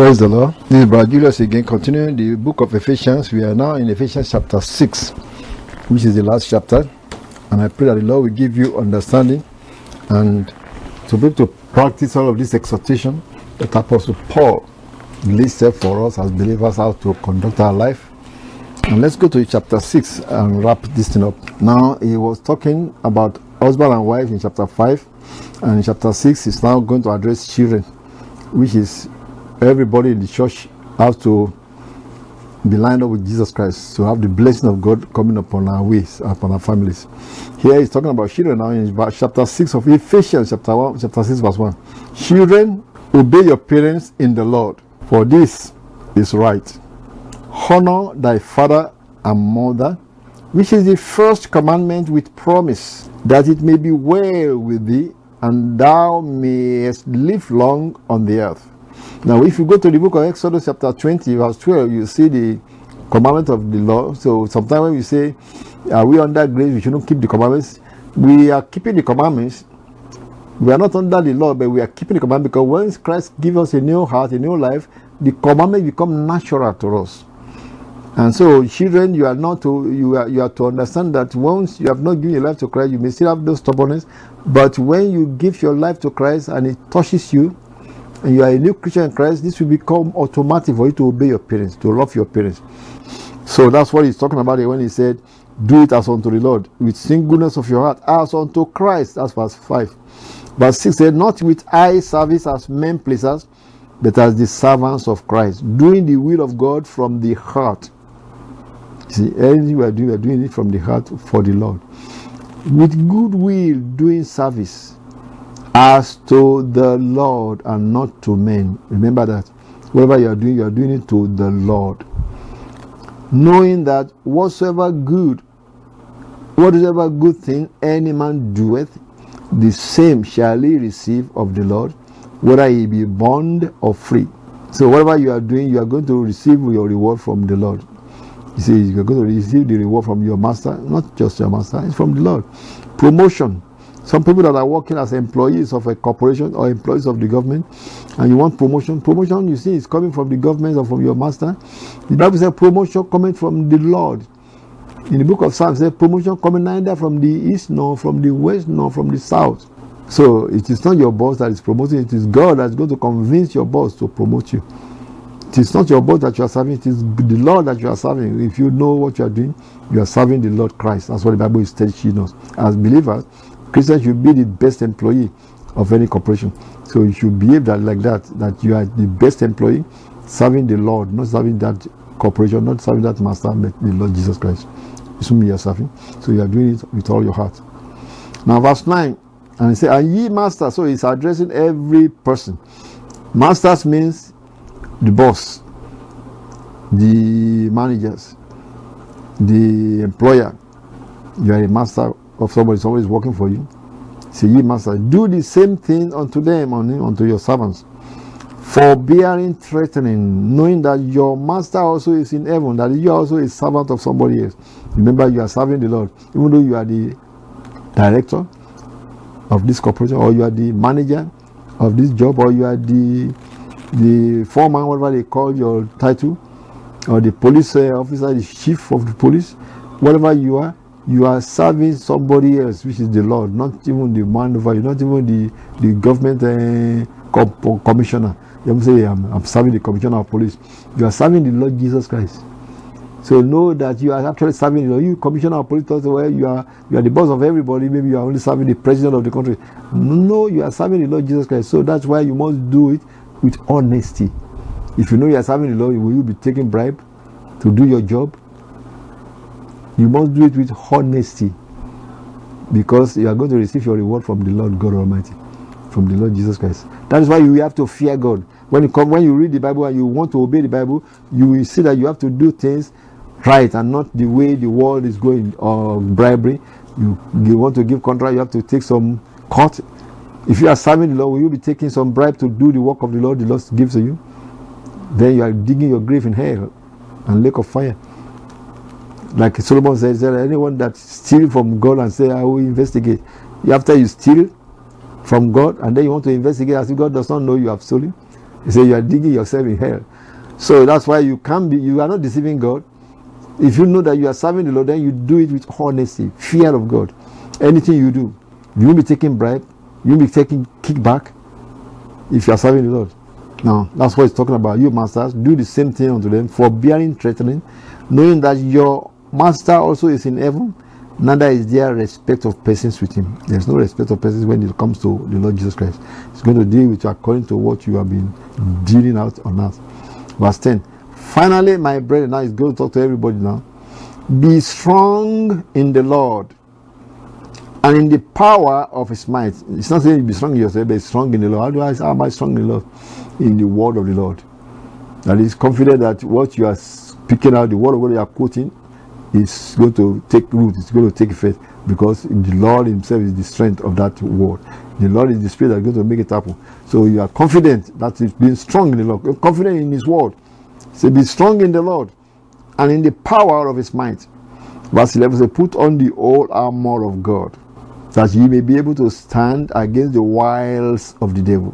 Praise the Lord. This is Brad Julius again, continuing the book of Ephesians. We are now in Ephesians chapter 6, which is the last chapter. And I pray that the Lord will give you understanding and to be able to practice all of this exhortation that Apostle Paul listed for us as believers, how to conduct our life. And let's go to chapter 6 and wrap this thing up. Now, he was talking about husband and wife in chapter 5, and in chapter 6 he's now going to address children, which is everybody in the church has to be lined up with Jesus Christ to have the blessing of God coming upon our ways, upon our families. Here he's talking about children now in chapter 6 of Ephesians, chapter 6 verse 1. Children, obey your parents in the Lord, for this is right. Honor thy father and mother, which is the first commandment with promise, that it may be well with thee, and thou mayest live long on the earth. Now, if you go to the book of Exodus chapter 20 verse 12, you see the commandment of the law. So sometimes when we say, are we under grace, we shouldn't keep the commandments. We are keeping the commandments. We are not under the law, but we are keeping the commandments, because once Christ gives us a new heart, a new life, the commandments become natural to us. And so, children, you are to understand that once you have not given your life to Christ, you may still have those stubbornness, but when you give your life to Christ and it touches you, and you are a new creature in Christ, this will become automatic for you to obey your parents, to love your parents. So that's what he's talking about here when he said, do it as unto the Lord, with singleness of your heart, as unto Christ. That's verse 5. Verse 6 said, not with eye service as men pleasers, but as the servants of Christ, doing the will of God from the heart. See, anything we are doing it from the heart for the Lord. With good will, doing service as to the Lord and not to men. Remember that. Whatever you are doing it to the Lord. Knowing that whatsoever good thing any man doeth, the same shall he receive of the Lord, whether he be bond or free. So whatever you are doing, you are going to receive your reward from the Lord. You see, you are going to receive the reward from your master, not just your master, it's from the Lord. Promotion. Some people that are working as employees of a corporation or employees of the government, and you want promotion. Promotion, you see, is coming from the government or from your master. The Bible says promotion coming from the Lord. In the book of Psalms, it says promotion coming neither from the east, nor from the west, nor from the south. So it is not your boss that is promoting, it is God that is going to convince your boss to promote you. It is not your boss that you are serving, it is the Lord that you are serving. If you know what you are doing, you are serving the Lord Christ. That's what the Bible is teaching us. As believers, Christians should be the best employee of any corporation. So you should behave like that you are the best employee, serving the Lord, not serving that corporation, not serving that master, but the Lord Jesus Christ. It's whom you are serving. So you are doing it with all your heart. Now verse 9, and he said, and ye masters, so he's addressing every person. Masters means the boss, the managers, the employer. You are a master of somebody is working for you. Say, ye masters, do the same thing unto them, unto your servants, forbearing threatening, knowing that your master also is in heaven, that you are also a servant of somebody else. Remember, you are serving the Lord, even though you are the director of this corporation, or you are the manager of this job, or you are the foreman, whatever they call your title, or the police officer, the chief of the police, whatever you are serving somebody else, which is the Lord, not even the man over you, not even the government commissioner. You have to say, I'm serving the commissioner of police. You are serving the Lord Jesus Christ. So know that you are actually serving the Lord. You commissioner of police, well, you are the boss of everybody. Maybe you are only serving the president of the country. No, you are serving the Lord Jesus Christ. So that's why you must do it with honesty. If you know you are serving the Lord, will you be taking bribe to do your job? You must do it with honesty, because you are going to receive your reward from the Lord God Almighty, from the Lord Jesus Christ. That is why you have to fear God. When you read the Bible and you want to obey the Bible, you will see that you have to do things right and not the way the world is going, or bribery. You want to give contract, you have to take some cut. If you are serving the Lord, will you be taking some bribe to do the work of the Lord gives to you? Then you are digging your grave in hell and lake of fire. Like Solomon says, there anyone that steals from God and say, I will investigate. After you steal from God and then you want to investigate as if God does not know you have stolen, He said, you are digging yourself in hell. So that's why you are not deceiving God. If you know that you are serving the Lord, then you do it with honesty, fear of God. Anything you do, you will be taking bribe, you will be taking kickback if you are serving the Lord. Now, that's what it's talking about. You masters, do the same thing unto them, forbearing, threatening, knowing that your master also is in heaven, neither is there respect of persons with him. There's no respect of persons when it comes to the Lord Jesus Christ. He's going to deal with you according to what you have been dealing out on earth. Verse 10. Finally, my brethren, now he's going to talk to everybody now. Be strong in the Lord and in the power of his might. It's not saying be strong in yourself, but strong in the Lord. How am I strong in the Lord? In the word of the Lord. That is confident that what you are speaking out, the word of what you are quoting, is going to take root, it's going to take effect, because the Lord himself is the strength of that word. The Lord is the spirit that's going to make it happen. So you are confident that it's being strong in the Lord. You're confident in his word. So be strong in the Lord and in the power of his might. Verse 11 says, put on the whole armor of God, that ye may be able to stand against the wiles of the devil.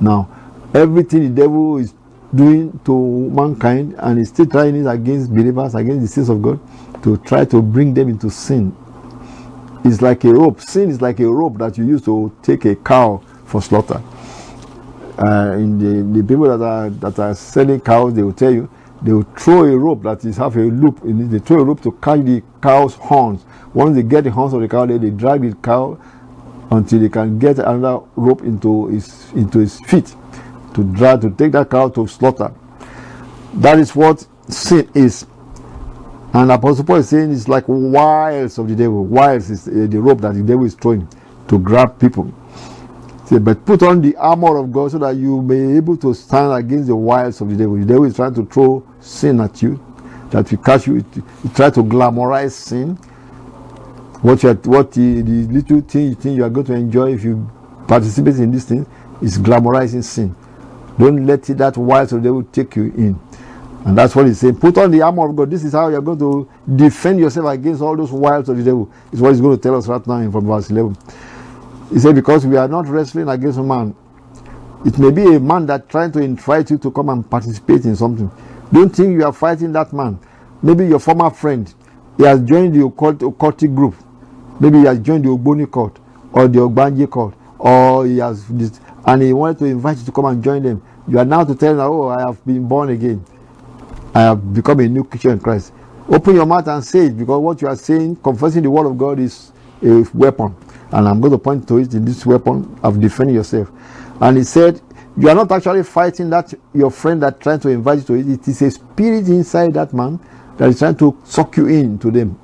Now, everything the devil is doing to mankind, and he's still trying it against believers, against the saints of God, to try to bring them into sin. It's like a rope. Sin is like a rope that you use to take a cow for slaughter. In the people that are selling cows, they will tell you they will throw a rope that is half a loop in it. They throw a rope to catch the cow's horns. Once they get the horns of the cow, they drag the cow until they can get another rope into his feet to take that cow to slaughter. That is what sin is. And Apostle Paul is saying it's like wiles of the devil. Wiles is the rope that the devil is throwing to grab people. Say, but put on the armor of God so that you may be able to stand against the wiles of the devil. The devil is trying to throw sin at you, that will catch you. It tries to glamorize sin. The little thing you think you are going to enjoy if you participate in this thing is glamorizing sin. Don't let that wiles of the devil take you in. And that's what he's saying. Put on the armor of God. This is how you're going to defend yourself against all those wiles of the devil. It's what he's going to tell us right now in verse 11. He said, because we are not wrestling against a man. It may be a man that trying to invite you to come and participate in something. Don't think you are fighting that man. Maybe your former friend, he has joined the occultic group. Maybe he has joined the Ogboni cult or the Ogbanje cult, or he has this, and he wanted to invite you to come and join them. You are now to tell him, oh, I have been born again. I have become a new creature in Christ. Open your mouth and say it, because what you are saying, confessing the word of God, is a weapon. And I'm going to point to it in this weapon of defending yourself. And he said, you are not actually fighting that your friend that trying to invite you to it. It is a spirit inside that man that is trying to suck you in to them.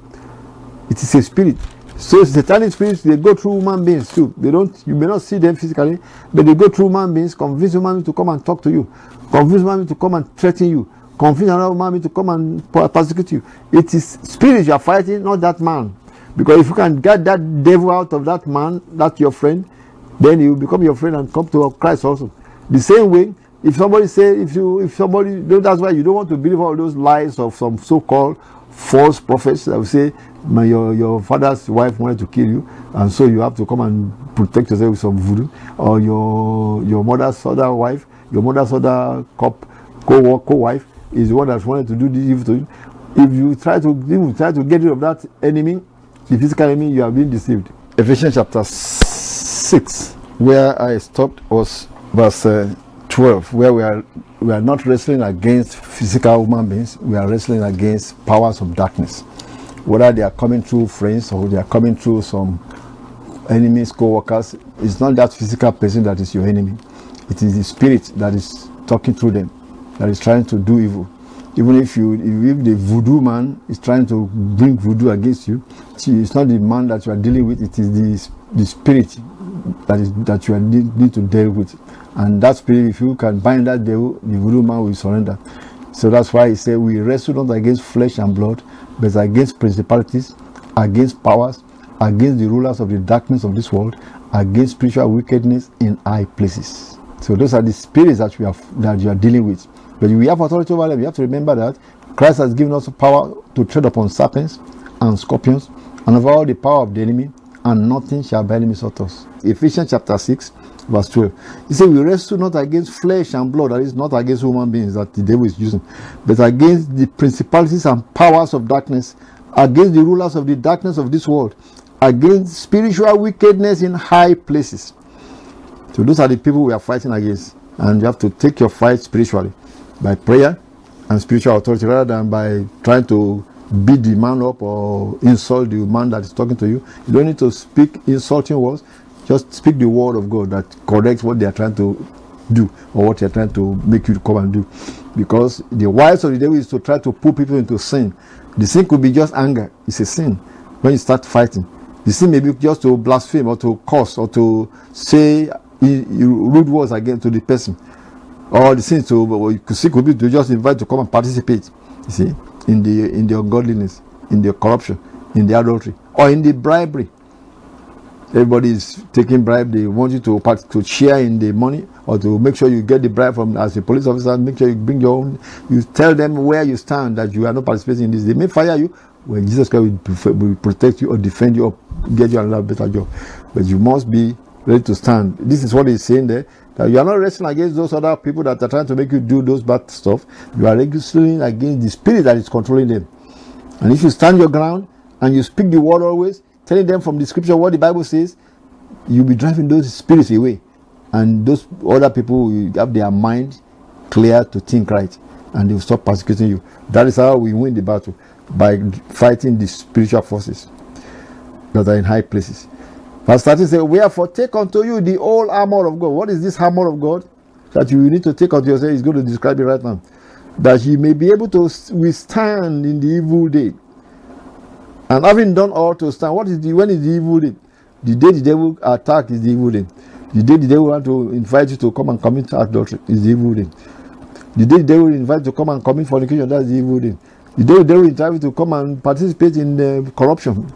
It is a spirit. So satanic spirits, they go through human beings too. You may not see them physically, but they go through human beings, convince human beings to come and talk to you, convince human beings to come and threaten you, convince another human being to come and persecute you. It is spirits you are fighting, not that man. Because if you can get that devil out of that man, that's your friend, then he will become your friend and come to Christ also. The same way, that's why you don't want to believe all those lies of some so-called false prophets that will say, your father's wife wanted to kill you, and so you have to come and protect yourself with some voodoo, or your mother's other wife, your mother's other co-wife is the one that wanted to do this evil to you. If you try to get rid of that enemy, the physical enemy, you have been deceived. Ephesians chapter 6, where I stopped, was verse 12, where we are not wrestling against physical human beings. We are wrestling against powers of darkness, whether they are coming through friends or they are coming through some enemies, co-workers. It's not that physical person that is your enemy. It is the spirit that is talking through them, that is trying to do evil. Even if the voodoo man is trying to bring voodoo against you, it's not the man that you are dealing with. It is the spirit that you need to deal with. And that spirit, if you can bind that devil, the voodoo man will surrender. So that's why he said, we wrestle not against flesh and blood, but against principalities, against powers, against the rulers of the darkness of this world, against spiritual wickedness in high places. So those are the spirits that you are dealing with. But we have authority over them. You have to remember that Christ has given us power to tread upon serpents and scorpions and over all the power of the enemy, and nothing shall by any means hurt us. Ephesians chapter 6, verse 12. He said, we wrestle not against flesh and blood, that is, not against human beings that the devil is using, but against the principalities and powers of darkness, against the rulers of the darkness of this world, against spiritual wickedness in high places. So those are the people we are fighting against, and you have to take your fight spiritually by prayer and spiritual authority, rather than by trying to beat the man up or insult the man that is talking to you. You don't need to speak insulting words. Just speak the word of God that corrects what they are trying to do or what they are trying to make you come and do. Because the wiles of the devil is to try to pull people into sin. The sin could be just anger. It's a sin when you start fighting. The sin may be just to blaspheme or to curse or to say rude words again to the person. Or the sin could be to just invite to come and participate, you see, in the ungodliness, in the corruption, in the adultery, or in the bribery. Everybody is taking bribe. They want you to share in the money, or to make sure you get the bribe from, as a police officer, make sure you bring your own. You tell them where you stand, that you are not participating in this. They may fire you. Well, Jesus Christ will protect you or defend you or get you another better job. But you must be ready to stand. This is what he's saying there, that you are not wrestling against those other people that are trying to make you do those bad stuff. You are wrestling against the spirit that is controlling them. And if you stand your ground and you speak the word always, telling them from the scripture what the Bible says, you'll be driving those spirits away. And those other people will have their mind clear to think right, and they'll stop persecuting you. That is how we win the battle, by fighting the spiritual forces that are in high places. Verse 13 says, wherefore take unto you the whole armor of God. What is this armor of God that you need to take unto yourself? He's going to describe it right now. That you may be able to withstand in the evil day. And having done all to stand. When is the evil day? The day the devil attack is the evil day. The day the devil want to invite you to come and commit adultery is the evil day. The day the devil invite you to come and commit fornication, that's the evil day. The day the devil invite you to come and participate in corruption,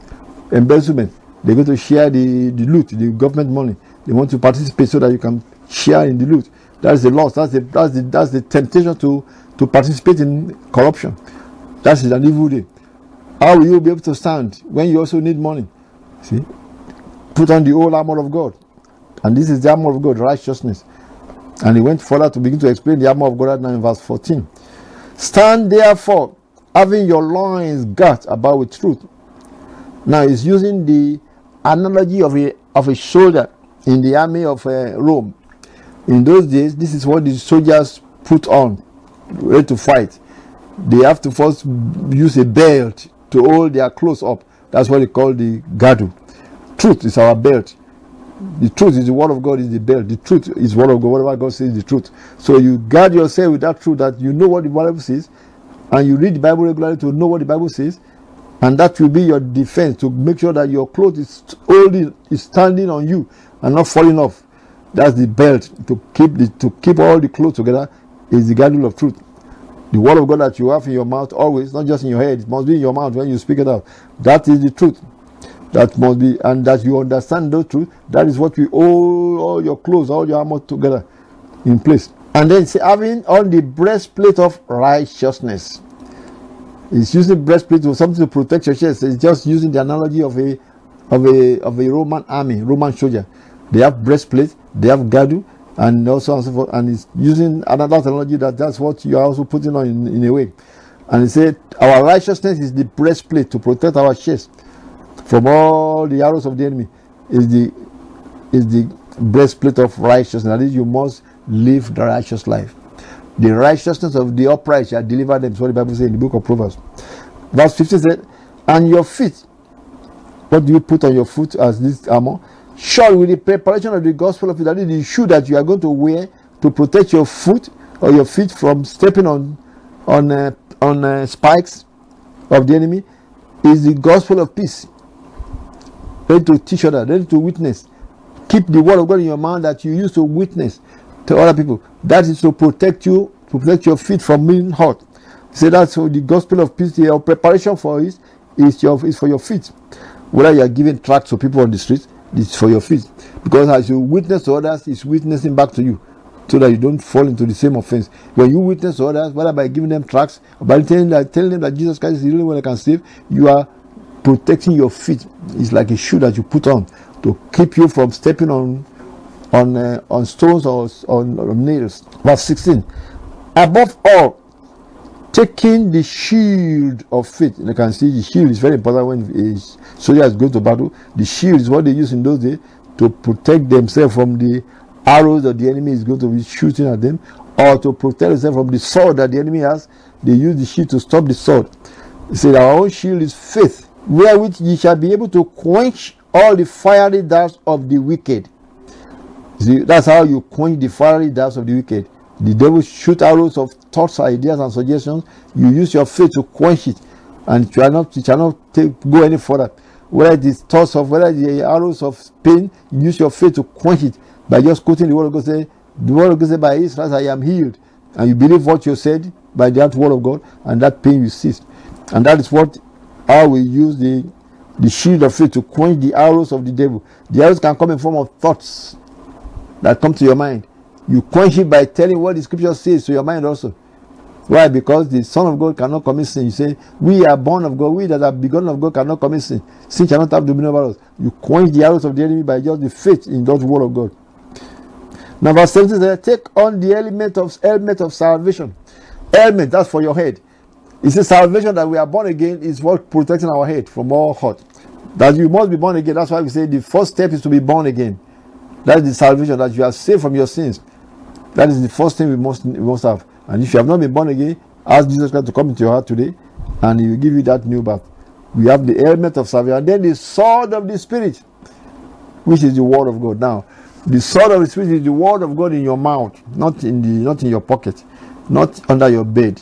embezzlement. They're going to share the loot, the government money. They want to participate so that you can share in the loot. That's the loss. That's the temptation to participate in corruption. That's an evil day. How will you be able to stand when you also need money? See? Put on the whole armor of God. And this is the armor of God, righteousness. And he went further to begin to explain the armor of God right now in verse 14. Stand therefore, having your loins girt about with truth. Now he's using the analogy of a soldier in the army of Rome. In those days, this is what the soldiers put on, ready to fight. They have to first use a belt to hold their clothes up. That's what they call the girdle. Truth is our belt. The truth is the word of God is the belt. The truth is word of God. Whatever God says is the truth. So you guard yourself with that truth, that you know what the Bible says, and you read the Bible regularly to know what the Bible says, and that will be your defense to make sure that your clothes is standing on you and not falling off. That's the belt to keep all the clothes together. Is the girdle of truth. The word of God that you have in your mouth always, not just in your head, it must be in your mouth when you speak it out. That is the truth. That must be, and that you understand the truth. That is what we hold all your clothes, all your armor together in place. And then see, having on the breastplate of righteousness. It's using breastplate or something to protect your chest. It's just using the analogy of a Roman army, Roman soldier. They have breastplate, they have girdle, and also and so forth. And it's using another analogy that's what you are also putting on in a way. And he said, our righteousness is the breastplate to protect our chest from all the arrows of the enemy. Is the breastplate of righteousness. That is, you must live the righteous life. The righteousness of the upright shall deliver them. That's what the Bible says in the book of Proverbs. Verse 15 said, and your feet, what do you put on your foot as this armor? Shod with the preparation of the gospel of it. That is the shoe that you are going to wear to protect your foot or your feet from stepping on spikes of the enemy. Is the gospel of peace. Ready to teach others, ready to witness. Keep the word of God in your mouth that you use to witness to other people. That is to protect you, to protect your feet from being hurt. So that's the gospel of peace. Your preparation for it is for your feet. Whether you are giving tracts to people on the streets, it's for your feet. Because as you witness to others, it's witnessing back to you, so that you don't fall into the same offense. When you witness to others, whether by giving them tracts, or by telling them that Jesus Christ is the only one that can save, you are protecting your feet. It's like a shoe that you put on to keep you from stepping on on stones or on nails. Verse 16. Above all, taking the shield of faith. You can see the shield is very important when a soldier is going to battle. The shield is what they use in those days to protect themselves from the arrows that the enemy is going to be shooting at them, or to protect themselves from the sword that the enemy has. They use the shield to stop the sword. He said, our own shield is faith, wherewith ye shall be able to quench all the fiery darts of the wicked. See, that's how you quench the fiery darts of the wicked. The devil shoots arrows of thoughts, ideas, and suggestions. You use your faith to quench it, and it shall not go any further. Whether it is thoughts of, whether it is arrows of pain, you use your faith to quench it by just quoting the word of God. Say, the word of God says, by His stripes I am healed, and you believe what you said by that word of God, and that pain will cease. And that is what how we use the shield of faith to quench the arrows of the devil. The arrows can come in form of thoughts that come to your mind. You quench it by telling what the scripture says to your mind also. Why? Because the Son of God cannot commit sin. You say, we are born of God, we that are begotten of God cannot commit sin. Sin cannot have dominion over us. You quench the arrows of the enemy by just the faith in that word of God. Now verse 17 says, take on the helmet of salvation. Helmet, that's for your head. It's the salvation that we are born again is what protecting our head from all hurt. That you must be born again. That's why we say the first step is to be born again. That is the salvation, that you are saved from your sins. That is the first thing we must have. And if you have not been born again, ask Jesus Christ to come into your heart today, and He will give you that new birth. We have the helmet of salvation, and then the sword of the Spirit, which is the word of God. Now, the sword of the Spirit is the word of God in your mouth, not in your pocket, not under your bed.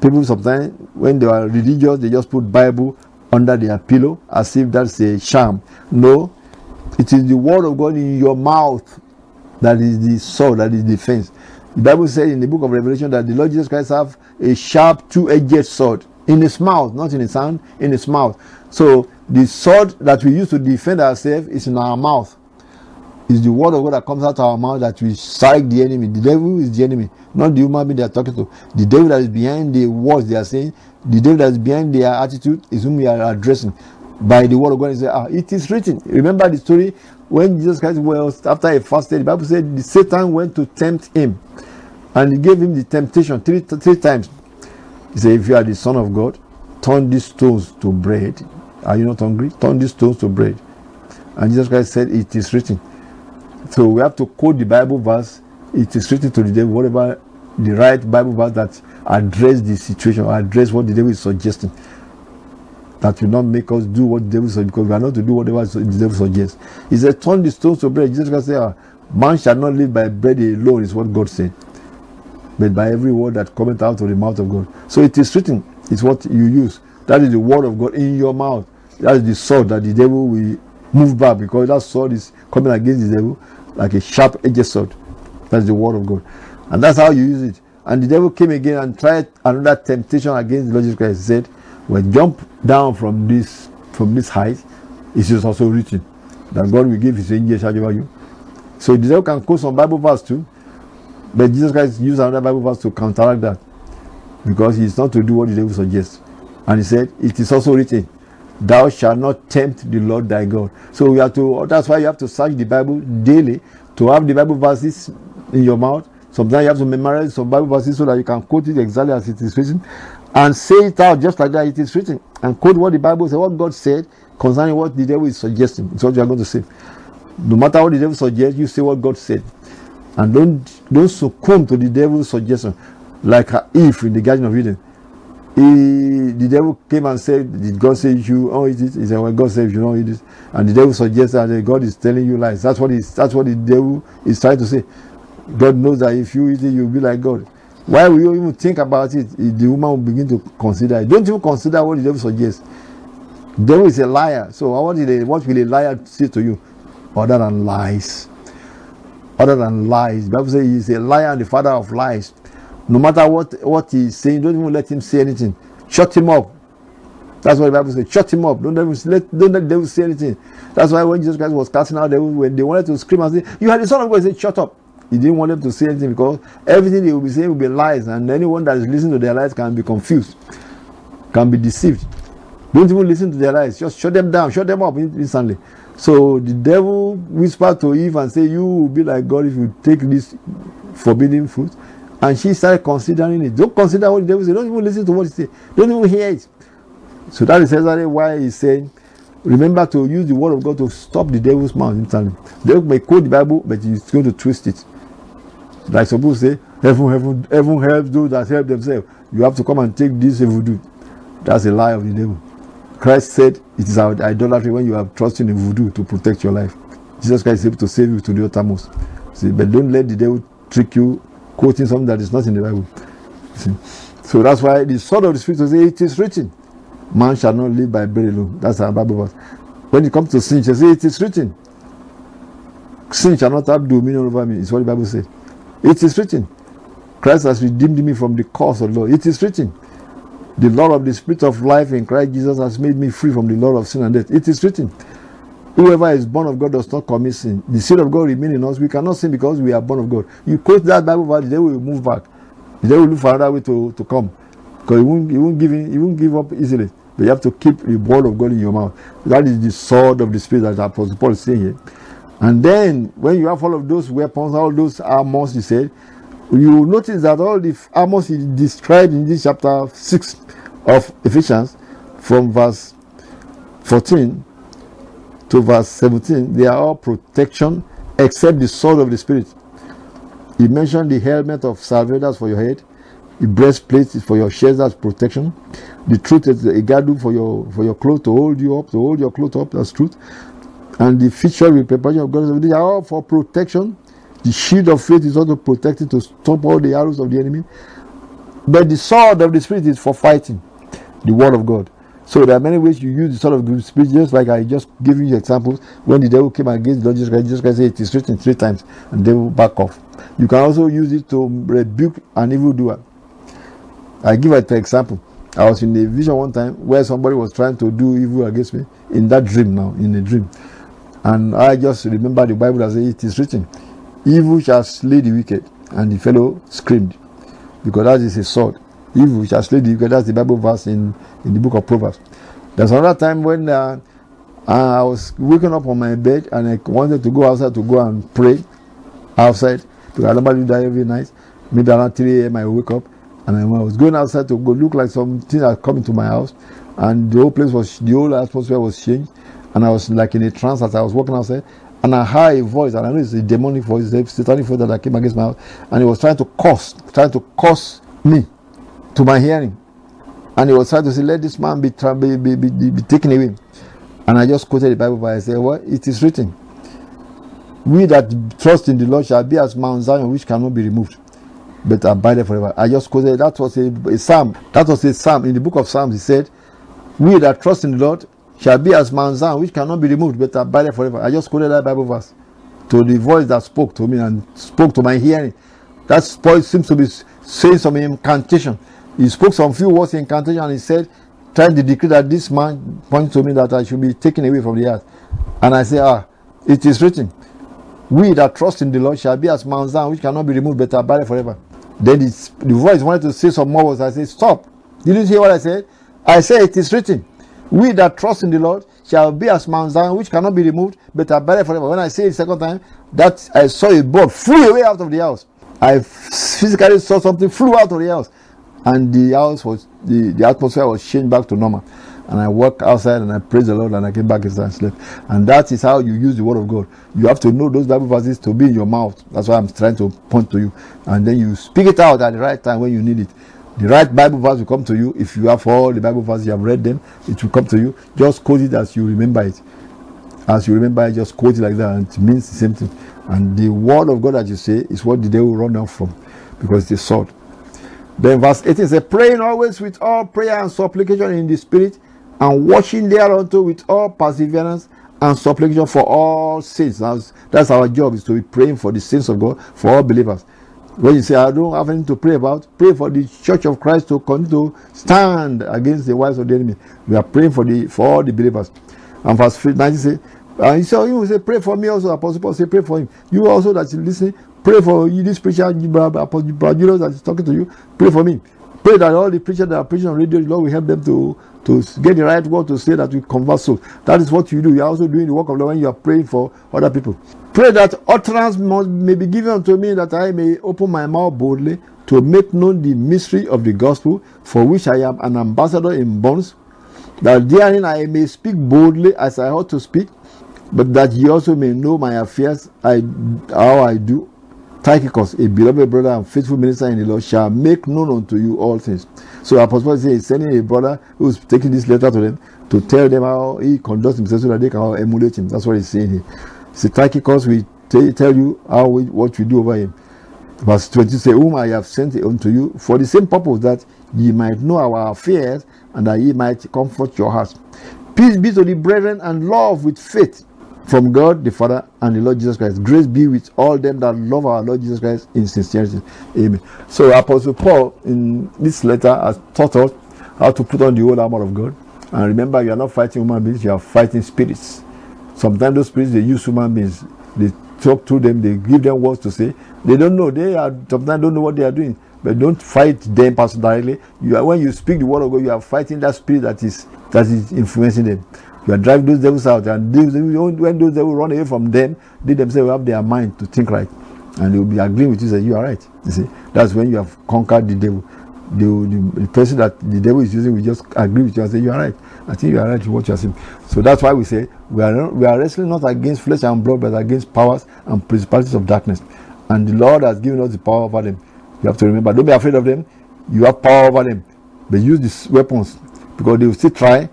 People sometimes, when they are religious, they just put Bible under their pillow as if that's a sham. No, it is the word of God in your mouth that is the sword, that is the fence. The Bible says in the book of Revelation that the Lord Jesus Christ have a sharp two-edged sword in His mouth, not in His hand, in His mouth. So the sword that we use to defend ourselves is in our mouth. It's the word of God that comes out of our mouth that will strike the enemy. The devil is the enemy, not the human being they are talking to. The devil that is behind the words they are saying, the devil that is behind their attitude is whom we are addressing. By the word of God, and say, it is written. Remember the story when Jesus Christ was, after he fasted, the Bible said Satan went to tempt Him, and he gave him the temptation three times. He said, if you are the Son of God, turn these stones to bread. Are you not hungry? Turn these stones to bread. And Jesus Christ said, it is written. So we have to quote the Bible verse, it is written to the devil, whatever the right Bible verse that address the situation, or address what the devil is suggesting. That will not make us do what the devil suggests, because we are not to do whatever the devil suggests. He said, turn the stones to bread. Jesus Christ said, man shall not live by bread alone, is what God said, but by every word that cometh out of the mouth of God. So it is written, it's what you use. That is the word of God in your mouth. That is the sword that the devil will move back, because that sword is coming against the devil like a sharp-edged sword. That's the word of God. And that's how you use it. And the devil came again and tried another temptation against the Lord Jesus Christ. He said, well, jump down from this height. It is also written that God will give His angels charge over you. So the devil can quote some Bible verse too, but Jesus Christ used another Bible verse to counteract that, because he is not to do what the devil suggests. And He said, it is also written, thou shalt not tempt the Lord thy God. So we have to. That's why you have to search the Bible daily to have the Bible verses in your mouth. Sometimes you have to memorize some Bible verses so that you can quote it exactly as it is written, and say it out just like that it is written, and quote what the Bible says, what God said concerning what the devil is suggesting. It's what you are going to say. No matter what the devil suggests, you say what God said, and don't succumb to the devil's suggestion. Like Eve in the Garden of Eden, the devil came and said, did God say you don't eat it? He said, well, God said you don't eat it. And the devil suggests that God is telling you lies. That's what the devil is trying to say. God knows that if you eat it, you'll be like God. Why will you even think about it? The woman will begin to consider it. Don't you consider what the devil suggests? The devil is a liar. So what will a liar say to you? Other than lies. Other than lies. The Bible says he's a liar and the father of lies. No matter what he's saying, don't even let him say anything. Shut him up. That's what the Bible says. Shut him up. Don't let the devil say anything. That's why when Jesus Christ was casting out devils, when they wanted to scream and say, you are the Son of God, He said, shut up. He didn't want them to say anything, because everything they will be saying will be lies, and anyone that is listening to their lies can be confused, can be deceived. Don't even listen to their lies. Just shut them down, shut them up instantly. So the devil whispered to Eve and said, you will be like God if you take this forbidden fruit. And she started considering it. Don't consider what the devil said. Don't even listen to what he said. Don't even hear it. So that is exactly why he's saying, remember to use the word of God to stop the devil's mouth. The devil may quote the Bible, but he's going to twist it. Like some people say, heaven helps those that help themselves. You have to come and take this voodoo. That's a lie of the devil. Christ said it is idolatry when you are trusting in voodoo to protect your life. Jesus Christ is able to save you to the uttermost. See, but don't let the devil trick you quoting something that is not in the Bible. See? So that's why the sword of the Spirit will say, it is written, man shall not live by bread alone. That's our Bible verse. When it comes to sin, she says, it is written, sin shall not have dominion over me. It's what the Bible says. It is written, Christ has redeemed me from the curse of the law. It is written, the law of the Spirit of life in Christ Jesus has made me free from the law of sin and death. It is written, whoever is born of God does not commit sin. The seed of God remains in us. We cannot sin because we are born of God. You quote that Bible verse, they will move back. They will look for another way to come. Because you won't give up easily. But you have to keep the word of God in your mouth. That is the sword of the Spirit that Apostle Paul is saying here. And then, when you have all of those weapons, all those armors, he said, you will notice that all the armors he described in this chapter 6 of Ephesians, from verse 14 to verse 17, they are all protection except the sword of the Spirit. He mentioned the helmet of salvation, that's for your head. The breastplate is for your chest, that's protection. The truth is a girdle for your clothes to hold you up, to hold your clothes up, that's truth. And the feature with preparation of God, they are all for protection. The shield of faith is also protected to stop all the arrows of the enemy. But the sword of the Spirit is for fighting the word of God. So there are many ways you use the sword of the Spirit, just like I just gave you examples. When the devil came against Lord Jesus Christ said, it is written 3 times, and the devil back off. You can also use it to rebuke an evildoer. I give an example. I was in a vision one time where somebody was trying to do evil against me in that dream now, in a dream. And I just remember the Bible that says, it is written, evil shall slay the wicked. And the fellow screamed, because that is a sword. Evil shall slay the wicked. That's the Bible verse in the book of Proverbs. There's another time when I was waking up on my bed and I wanted to go outside to go and pray outside. Because I normally do that every night. Maybe around 3 a.m. I wake up. And then when I was going outside to go, look like something had come into my house. And the whole atmosphere was changed. And I was like in a trance as I was walking outside, and I heard a voice, and I know it's a demonic voice, a satanic voice that came against my house, and it was trying to curse me to my hearing, and it was trying to say, let this man be taken away. And I just quoted the Bible by I said, well, it is written, we that trust in the Lord shall be as Mount Zion, which cannot be removed, but abide forever. I just quoted that was a psalm. That was a psalm in the book of Psalms. He said, we that trust in the Lord shall be as Mount Zion, which cannot be removed, but abide forever. I just quoted that Bible verse to the voice that spoke to me and spoke to my hearing. That voice seems to be saying some incantation. He spoke some few words in incantation, and he said, trying to decree that this man points to me that I should be taken away from the earth. And I say, it is written, we that trust in the Lord shall be as Mount Zion, which cannot be removed, but abide forever. Then the voice wanted to say some more words. I said, stop. Did you hear what I said? I said, it is written, we that trust in the Lord shall be as Mount Zion, which cannot be removed, but abide forever. When I say it the second time, that I saw a bird flew away out of the house. I physically saw something flew out of the house. And the house was, the atmosphere was changed back to normal. And I walked outside and I praised the Lord and I came back inside and slept. And that is how you use the word of God. You have to know those Bible verses to be in your mouth. That's why I'm trying to point to you. And then you speak it out at the right time when you need it. The right Bible verse will come to you. If you have all the Bible verses, you have read them, it will come to you. Just quote it as you remember it. As you remember it, just quote it like that, and it means the same thing. And the word of God that you say is what the devil will run out from, because it's a sword. Then verse 18 says, praying always with all prayer and supplication in the Spirit, and watching thereunto with all perseverance and supplication for all saints. That's our job, is to be praying for the saints of God, for all believers. When you say, I don't have anything to pray about, pray for the church of Christ to continue to stand against the wiles of the enemy. We are praying for all the believers. And verse 19 says, and so you will say, pray for me also. Apostle Paul said, pray for him. You also that is listening, pray for you, this preacher, Apostle Brad Julius that is talking to you, pray for me. Pray that all the preachers that are preaching on radio, the Lord will help them to get the right word to say that will convert souls. That is what you do. You are also doing the work of the Lord when you are praying for other people. Pray that utterance may be given unto me, that I may open my mouth boldly to make known the mystery of the gospel, for which I am an ambassador in bonds, that therein I may speak boldly as I ought to speak, but that ye also may know my affairs, how I do. Tychicus, a beloved brother and faithful minister in the Lord, shall make known unto you all things. So Apostle Paul is sending a brother who is taking this letter to them to tell them how he conducts himself so that they can emulate him. That's what he's saying here. So Tychicus will tell you how what we do over him. Verse 20 says, whom I have sent unto you for the same purpose, that ye might know our affairs, and that ye might comfort your hearts. Peace be to the brethren and love with faith, from God the Father and the Lord Jesus Christ. Grace be with all them that love our Lord Jesus Christ in sincerity. Amen. So Apostle Paul in this letter has taught us how to put on the whole armor of God. And remember, you are not fighting human beings, you are fighting spirits. Sometimes those spirits, they use human beings. They talk to them, they give them words to say. They don't know. They are sometimes don't know what they are doing. But don't fight them personally. When you speak the word of God, you are fighting that spirit that is influencing them. You are driving those devils out, and when those devils run away from them, they themselves have their mind to think right, and they will be agreeing with you that you are right. You see, that's when you have conquered the devil. The person that the devil is using will just agree with you and say you are right. I think you are right in what you are saying. So that's why we say we are wrestling not against flesh and blood, but against powers and principalities of darkness. And the Lord has given us the power over them. You have to remember, don't be afraid of them. You have power over them, but use these weapons, because they will still try.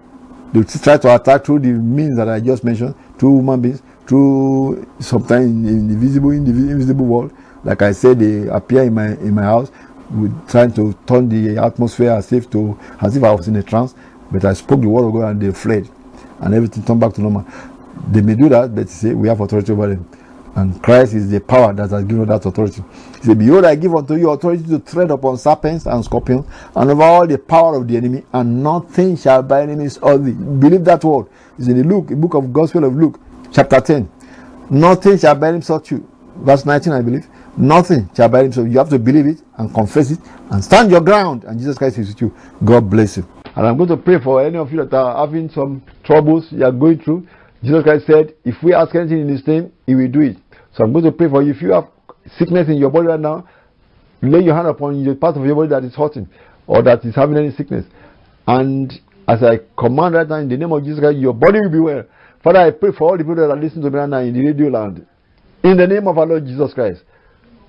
They will try to attack through the means that I just mentioned, through human beings, through sometimes in the visible, invisible world. Like I said, they appear in my house, with trying to turn the atmosphere as if I was in a trance. But I spoke the word of God, and they fled, and everything turned back to normal. They may do that, but say we have authority over them, and Christ is the power that has given that authority. He said, "Behold, I give unto you authority to tread upon serpents and scorpions, and over all the power of the enemy, and nothing shall by any means hurt thee." Believe that word. It's in the book of Gospel of Luke, chapter 10. Nothing shall by any means hurt you. Verse 19, I believe. Nothing shall by any means hurt you. You have to believe it and confess it and stand your ground, and Jesus Christ is with you. God bless you. And I'm going to pray for any of you that are having some troubles you are going through. Jesus Christ said, if we ask anything in His name, He will do it. So I'm going to pray for you. If you have sickness in your body right now, lay your hand upon the part of your body that is hurting or that is having any sickness. And as I command right now in the name of Jesus Christ, your body will be well. Father, I pray for all the people that are listening to me right now in the radio land. In the name of our Lord Jesus Christ,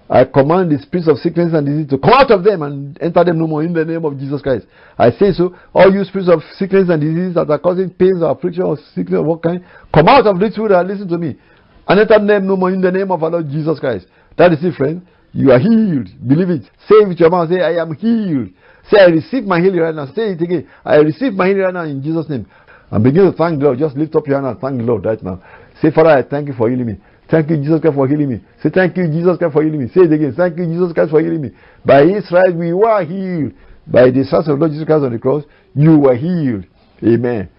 I command the spirits of sickness and disease to come out of them and enter them no more in the name of Jesus Christ. I say so. All you spirits of sickness and disease that are causing pains or affliction or sickness of what kind, come out of these people that are listening to me and enter them no more in the name of our Lord Jesus Christ. That is it, friend. You are healed. Believe it. Say it with your mouth. Say, I am healed. Say, I receive my healing right now. Say it again. I receive my healing right now in Jesus' name. And begin to thank the Lord. Just lift up your hand and thank the Lord right now. Say, Father, I thank you for healing me. Thank you, Jesus Christ, for healing me. Say, thank you, Jesus Christ, for healing me. Say it again. Thank you, Jesus Christ, for healing me. By His stripes we were healed. By the stripes of Lord Jesus Christ on the cross, you were healed. Amen.